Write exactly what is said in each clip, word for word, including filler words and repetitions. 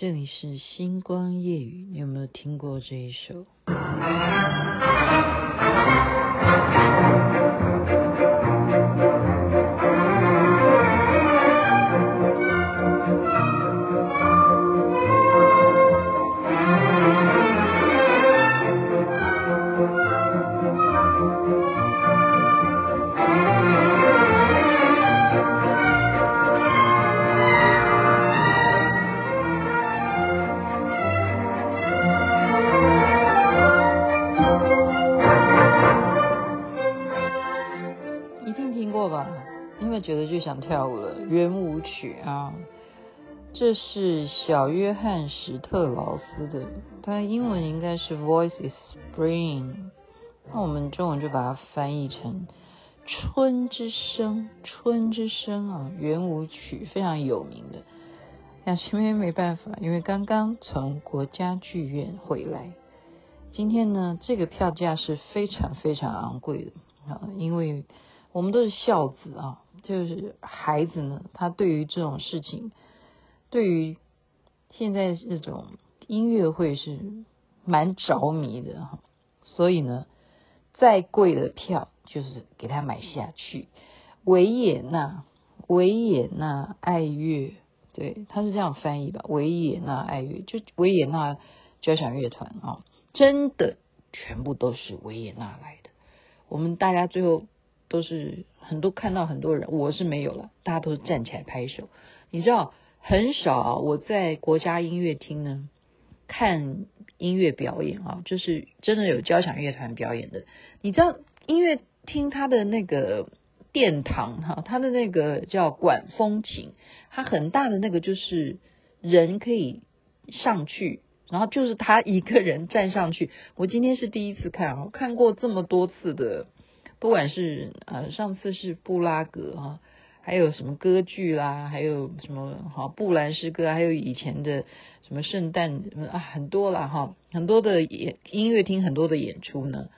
这里是星光夜雨，你有没有听过这一首？觉得就想跳舞了，圆舞曲啊，这是小约翰史特劳斯的，他英文应该是 Voice is Spring， 那我们中文就把它翻译成春之声，春之声啊，圆舞曲非常有名的。两千元没办法，因为刚刚从国家剧院回来，今天呢这个票价是非常非常昂贵的啊，因为我们都是孝子啊，就是孩子呢，他对于这种事情，对于现在这种音乐会是蛮着迷的哈，所以呢，再贵的票就是给他买下去。维也纳，维也纳爱乐，对，他是这样翻译吧？维也纳爱乐，就维也纳交响乐团啊，真的全部都是维也纳来的。我们大家最后都是很多看到很多人，我是没有了，大家都是站起来拍手。你知道很少、啊、我在国家音乐厅呢看音乐表演啊，就是真的有交响乐团表演的。你知道音乐厅它的那个殿堂哈、啊，它的那个叫管风琴，它很大的那个就是人可以上去，然后就是他一个人站上去。我今天是第一次看啊，看过这么多次的。不管是呃上次是布拉格啊，还有什么歌剧啦，还有什么好布兰诗歌，还有以前的什么圣诞啊，很多啦哈，很多的演音乐厅很多的演出呢，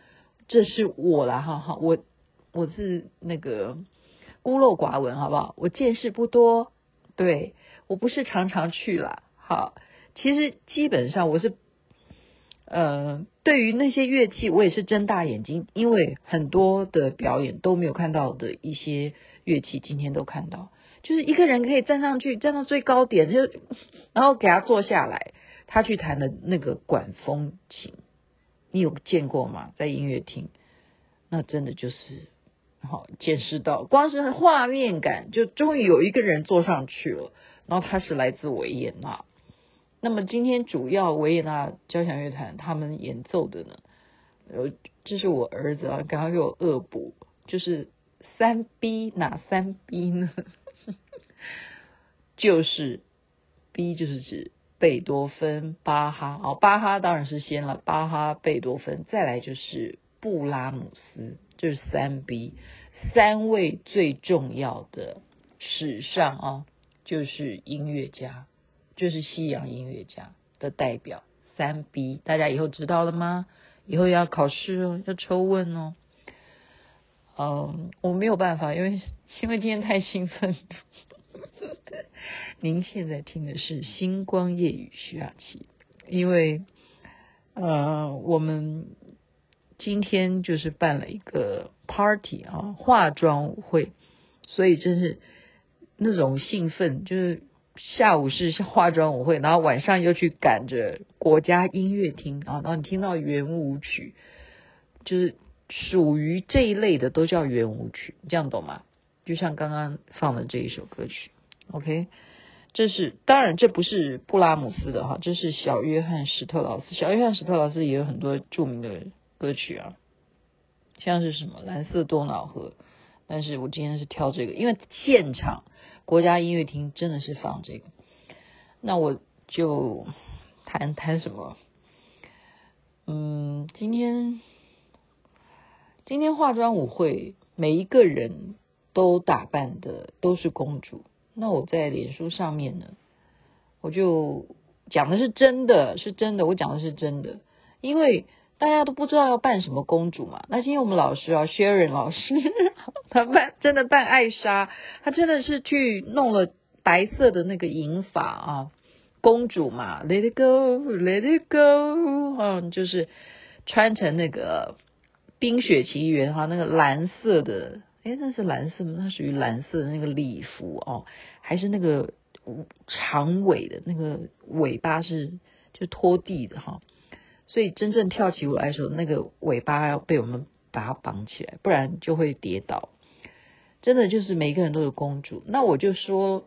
这是我啦哈哈，我我是那个孤陋寡闻好不好？我见识不多，对我不是常常去啦，好，其实基本上我是。呃，对于那些乐器，我也是睁大眼睛，因为很多的表演都没有看到的一些乐器，今天都看到，就是一个人可以站上去，站到最高点，就然后给他坐下来，他去弹的那个管风琴，你有见过吗？在音乐厅，那真的就是好见识到，光是画面感，就终于有一个人坐上去了，然后他是来自维也纳。那么今天主要维也纳交响乐团他们演奏的呢，呃，这是我儿子啊，刚刚给我恶补，就是三 B 哪三 B 呢？就是 B 就是指贝多芬、巴哈哦，巴哈当然是先了，巴哈、贝多芬，再来就是布拉姆斯，就是三 B， 三位最重要的史上啊，就是音乐家。就是西洋音乐家的代表三 B， 大家以后知道了吗？以后要考试哦，要抽问哦。嗯，我没有办法，因为因为今天太兴奋。您现在听的是《星光夜雨》徐雅琪，因为呃，我们今天就是办了一个 party 啊，化妆舞会，所以真是那种兴奋就是。下午是化妆舞会，然后晚上又去赶着国家音乐厅啊，然后你听到圆舞曲，就是属于这一类的都叫圆舞曲，你这样懂吗？就像刚刚放的这一首歌曲 ，OK， 这是当然这不是布拉姆斯的哈，这是小约翰史特劳斯，小约翰史特劳斯也有很多著名的歌曲啊，像是什么蓝色多瑙河。但是我今天是挑这个，因为现场国家音乐厅真的是放这个，那我就谈谈什么？嗯，今天今天化妆舞会，每一个人都打扮的都是公主。那我在脸书上面呢，我就讲的是真的，是真的，我讲的是真的，因为。大家都不知道要扮什么公主嘛？那今天我们老师啊 ，Sharon 老师，他扮真的扮艾莎，他真的是去弄了白色的那个银发啊，公主嘛 ，Let it go, Let it go， 嗯，就是穿成那个冰雪奇缘哈，那个蓝色的，诶，那是蓝色吗？那属于蓝色的那个礼服哦，还是那个长尾的那个尾巴是就拖地的哈、哦，所以真正跳起舞来的时候，那个尾巴要被我们把它绑起来，不然就会跌倒。真的就是每个人都是公主。那我就说，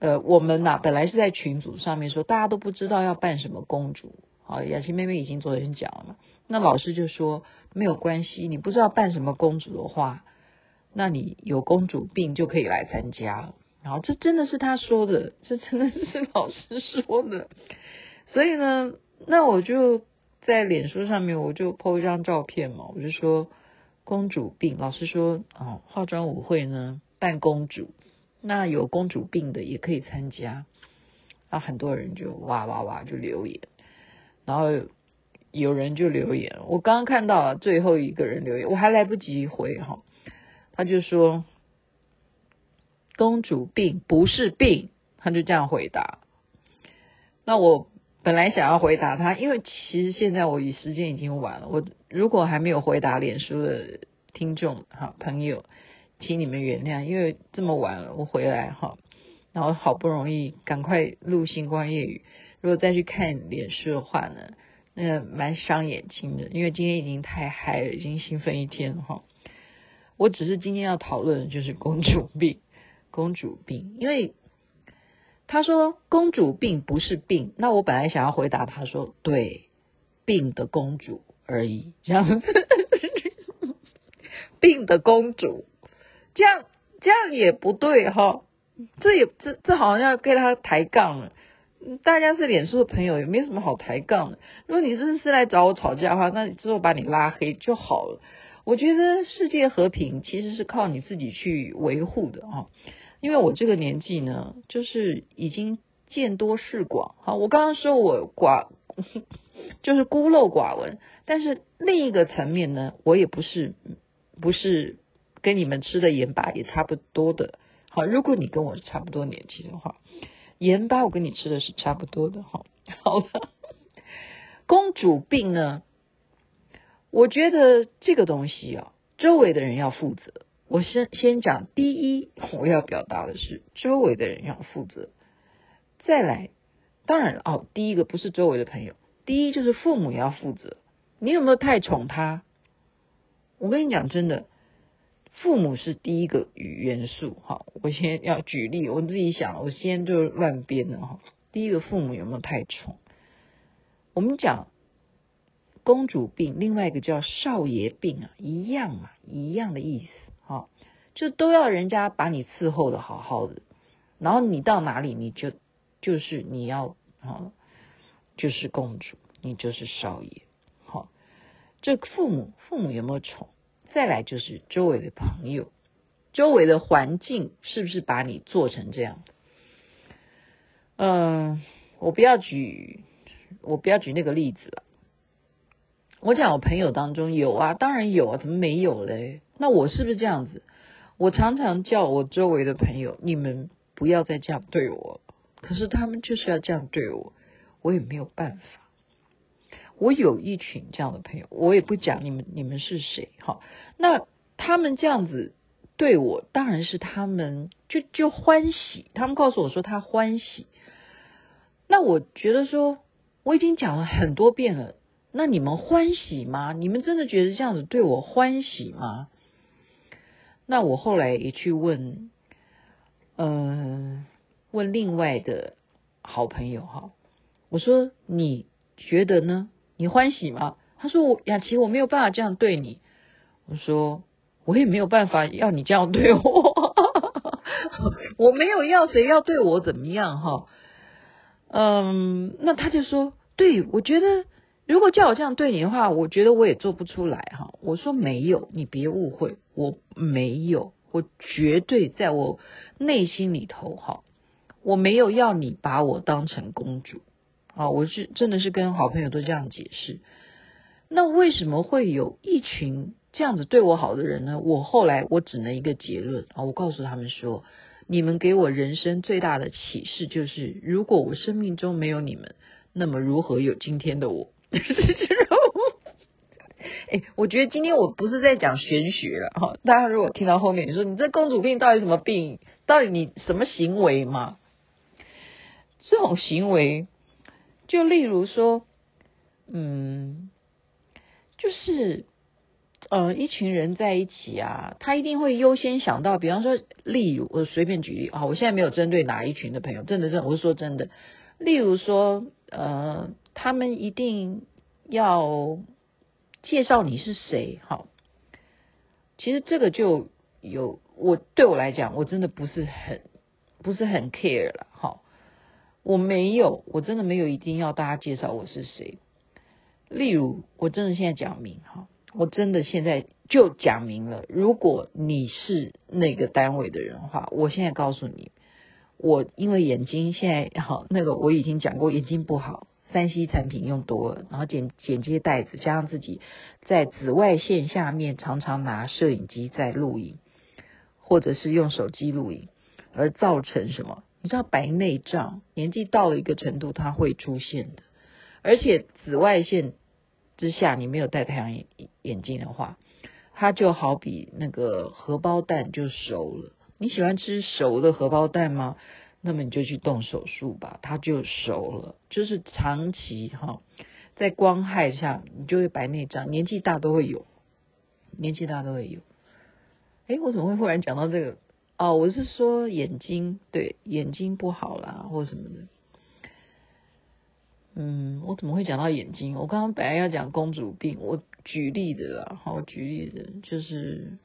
呃，我们呐、啊、本来是在群组上面说，大家都不知道要扮什么公主。好，雅琪妹妹已经昨天讲了嘛。那老师就说没有关系，你不知道扮什么公主的话，那你有公主病就可以来参加。然后这真的是他说的，这真的是老师说的。所以呢，那我就在脸书上面我就 po 一张照片嘛，我就说。公主病，老师说，哦，化妆舞会呢，扮公主，那有公主病的也可以参加，啊，很多人就哇哇哇就留言，然后有人就留言，我刚刚看到了最后一个人留言，我还来不及回哈、哦，他就说，公主病不是病，他就这样回答，那我。本来想要回答他，因为其实现在我时间已经晚了，我如果还没有回答脸书的听众哈朋友，请你们原谅，因为这么晚了我回来哈，然后好不容易赶快录星光夜语，如果再去看脸书的话呢，那个蛮伤眼睛的，因为今天已经太嗨了，已经兴奋一天了哈。我只是今天要讨论的就是公主病，公主病，因为。他说公主病不是病，那我本来想要回答他说对，病的公主而已，这样子病的公主，这样这样也不对哈、哦，这也这这好像要跟他抬杠了。大家是脸书的朋友，也没什么好抬杠的。如果你真是来找我吵架的话，那之后把你拉黑就好了。我觉得世界和平其实是靠你自己去维护的啊、哦。因为我这个年纪呢，就是已经见多识广。好，我刚刚说我寡，就是孤陋寡闻，但是另一个层面呢，我也不是不是跟你们吃的盐巴也差不多的。好，如果你跟我差不多年纪的话，盐巴我跟你吃的是差不多的。好，好了，公主病呢，我觉得这个东西啊，周围的人要负责。我先先讲，第一，我要表达的是周围的人要负责。再来，当然哦，第一个不是周围的朋友，第一就是父母也要负责。你有没有太宠他？我跟你讲，真的，父母是第一个元素。哈，我先要举例，我自己想，我先就乱编了哈。第一个，父母有没有太宠？我们讲公主病，另外一个叫少爷病啊，一样嘛，一样的意思。好，就都要人家把你伺候的好好的，然后你到哪里你就就是你要好，就是公主，你就是少爷。好，这父母父母有没有宠？再来就是周围的朋友，周围的环境是不是把你做成这样？嗯，我不要举我不要举那个例子了。我讲我朋友当中有啊，当然有啊，怎么没有嘞？那我是不是这样子？我常常叫我周围的朋友，你们不要再这样对我，可是他们就是要这样对我，我也没有办法。我有一群这样的朋友，我也不讲你们你们是谁哈。那他们这样子对我，当然是他们就就欢喜，他们告诉我说他欢喜。那我觉得说，我已经讲了很多遍了，那你们欢喜吗？你们真的觉得这样子对我欢喜吗？那我后来也去问，嗯、呃，问另外的好朋友哈，我说你觉得呢？你欢喜吗？他说我雅琪，我没有办法这样对你。我说我也没有办法要你这样对我，我没有要谁要对我怎么样哈。嗯，那他就说，对，我觉得如果叫我这样对你的话，我觉得我也做不出来哈。我说没有，你别误会。我没有，我绝对在我内心里头哈，我没有要你把我当成公主啊！我是真的是跟好朋友都这样解释。那为什么会有一群这样子对我好的人呢？我后来我只能一个结论啊，我告诉他们说，你们给我人生最大的启示就是，如果我生命中没有你们，那么如何有今天的我？哎，我觉得今天我不是在讲玄学了哈、哦。大家如果听到后面，你说你这公主病到底什么病？到底你什么行为嘛？这种行为，就例如说，嗯，就是呃，一群人在一起啊，他一定会优先想到，比方说，例如我随便举例啊、哦，我现在没有针对哪一群的朋友，真的真的，我是说真的，例如说，呃，他们一定要介绍你是谁。好，其实这个就有我对我来讲，我真的不是很不是很 care 了。好，我没有，我真的没有一定要大家介绍我是谁。例如，我真的现在讲明哈，我真的现在就讲明了，如果你是那个单位的人的话，我现在告诉你，我因为眼睛现在好，那个我已经讲过，眼睛不好。三 C 产品用多了，然后剪剪接带子，加上自己在紫外线下面常常拿摄影机在录影，或者是用手机录影，而造成什么？你知道白内障，年纪到了一个程度，它会出现的。而且紫外线之下，你没有戴太阳眼眼镜的话，它就好比那个荷包蛋就熟了。你喜欢吃熟的荷包蛋吗？那么你就去动手术吧，它就熟了。就是长期哈、哦，在光害下，你就会白内障，年纪大都会有，年纪大都会有。哎，我怎么会忽然讲到这个？哦，我是说眼睛，对，眼睛不好啦，或什么的。嗯，我怎么会讲到眼睛？我刚刚本来要讲公主病，我举例的啦，好，我举例的，就是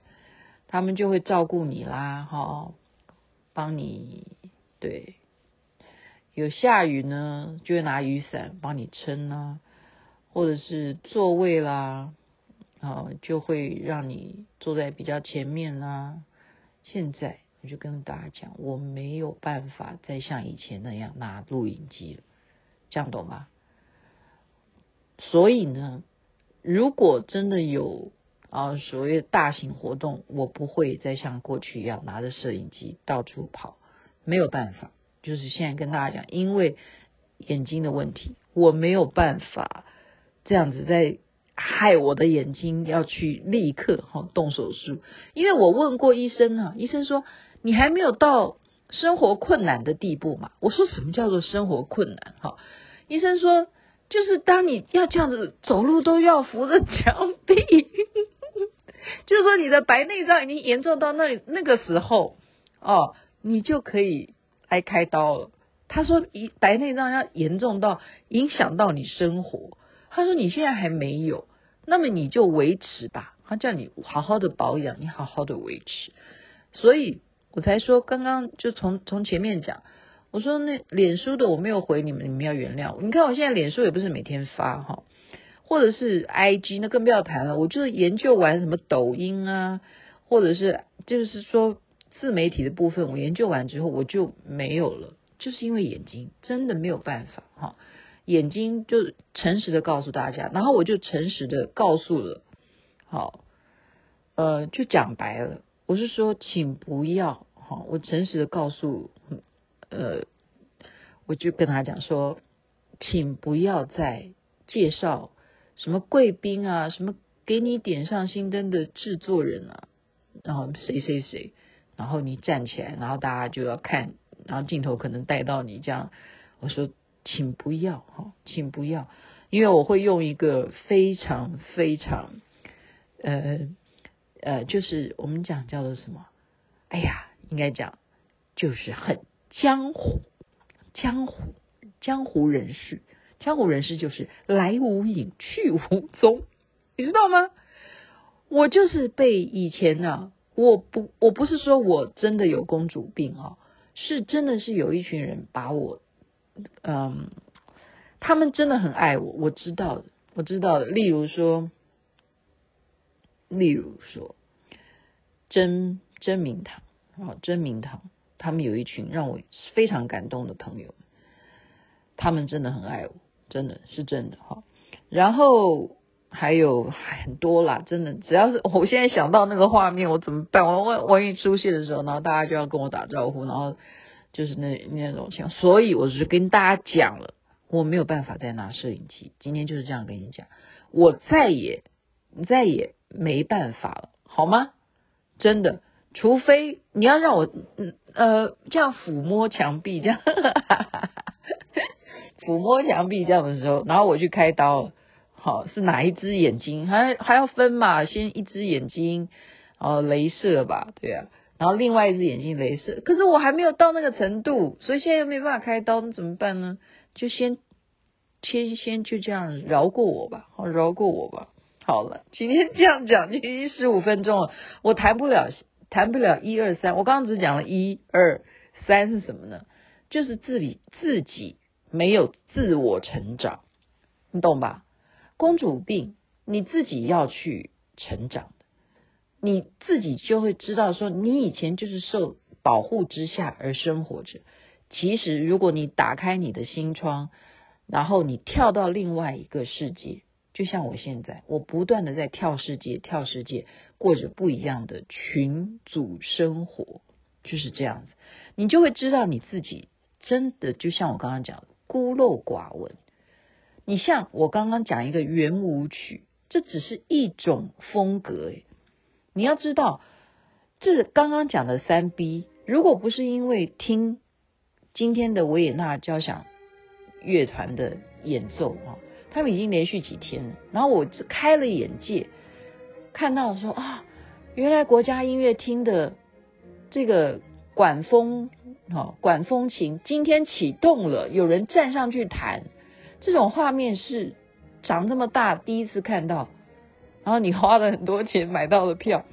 他们就会照顾你啦，哈、哦，帮你。对，有下雨呢，就会拿雨伞帮你撑啦、啊，或者是座位啦，啊，就会让你坐在比较前面啦。现在我就跟大家讲，我没有办法再像以前那样拿录影机了，这样懂吗？所以呢，如果真的有啊所谓的大型活动，我不会再像过去一样拿着摄影机到处跑。没有办法，就是现在跟大家讲，因为眼睛的问题，我没有办法这样子在害我的眼睛要去立刻、哦、动手术。因为我问过医生啊，医生说你还没有到生活困难的地步嘛。我说什么叫做生活困难？哈、哦，医生说就是当你要这样子走路都要扶着墙壁，就是说你的白内障已经严重到那里那个时候哦。你就可以来开刀了。他说白内障要严重到影响到你生活，他说你现在还没有，那么你就维持吧，他叫你好好的保养，你好好的维持。所以我才说刚刚就从从前面讲，我说那脸书的我没有回你们，你们要原谅我。你看我现在脸书也不是每天发哈，或者是 I G 那更不要谈了，我就研究完什么抖音啊，或者是就是说自媒体的部分，我研究完之后我就没有了，就是因为眼睛真的没有办法哈，眼睛就诚实的告诉大家，然后我就诚实的告诉了，好，呃，就讲白了，我是说，请不要哈，我诚实的告诉，呃，我就跟他讲说，请不要再介绍什么贵宾啊，什么给你点上心灯的制作人啊，然后谁谁谁。然后你站起来，然后大家就要看，然后镜头可能带到你这样。我说，请不要哈，请不要，因为我会用一个非常非常，呃呃，就是我们讲叫做什么？哎呀，应该讲就是很江湖、江湖、江湖人士、江湖人士就是来无影去无踪，你知道吗？我就是被以前呢、啊。我不，我不是说我真的有公主病哦，是真的是有一群人把我，嗯，他们真的很爱我，我知道的，我知道的。例如说，例如说，真真明堂啊，真明堂，他们有一群让我非常感动的朋友，他们真的很爱我，真的是真的哈、哦。然后还有很多啦，真的，只要是我现在想到那个画面我怎么办，我万一出现的时候然后大家就要跟我打招呼，然后就是那那种情况，所以我是跟大家讲了，我没有办法再拿摄影机，今天就是这样跟你讲，我再也再也没办法了，好吗？真的，除非你要让我呃这样抚摸墙壁，这样抚摸墙壁这样的时候，然后我去开刀了，好，是哪一只眼睛还还要分嘛，先一只眼睛哦雷射吧，对啊，然后另外一只眼睛雷射，可是我还没有到那个程度，所以现在又没办法开刀，那怎么办呢？就先先先就这样饶过我吧，好，饶过我吧，好了，今天这样讲已经十五分钟了，我谈不了谈不了一二三，我刚刚只讲了一二三是什么呢？就是自己自己没有自我成长，你懂吧？公主病你自己要去成长的，你自己就会知道说你以前就是受保护之下而生活着，其实如果你打开你的心窗，然后你跳到另外一个世界，就像我现在我不断的在跳世界跳世界，过着不一样的群组生活，就是这样子，你就会知道你自己真的就像我刚刚讲的孤陋寡闻。你像我刚刚讲一个圆舞曲，这只是一种风格，你要知道这刚刚讲的 三 B 如果不是因为听今天的维也纳交响乐团的演奏、哦、他们已经连续几天了，然后我开了眼界，看到说啊，原来国家音乐厅的这个管风、哦、管风琴今天启动了，有人站上去弹，这种画面是长这么大第一次看到，然后你花了很多钱买到了票，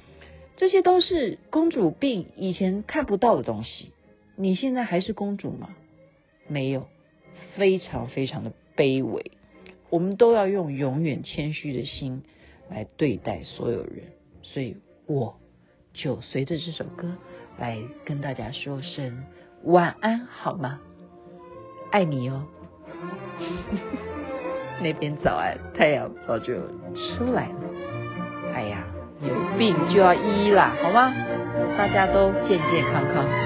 这些都是公主病以前看不到的东西。你现在还是公主吗？没有，非常非常的卑微。我们都要用永远谦虚的心来对待所有人，所以我就随着这首歌来跟大家说声晚安好吗？爱你哦。那边早安，太阳早就出来了。哎呀，有病就要医啦，好吗？大家都健健康康。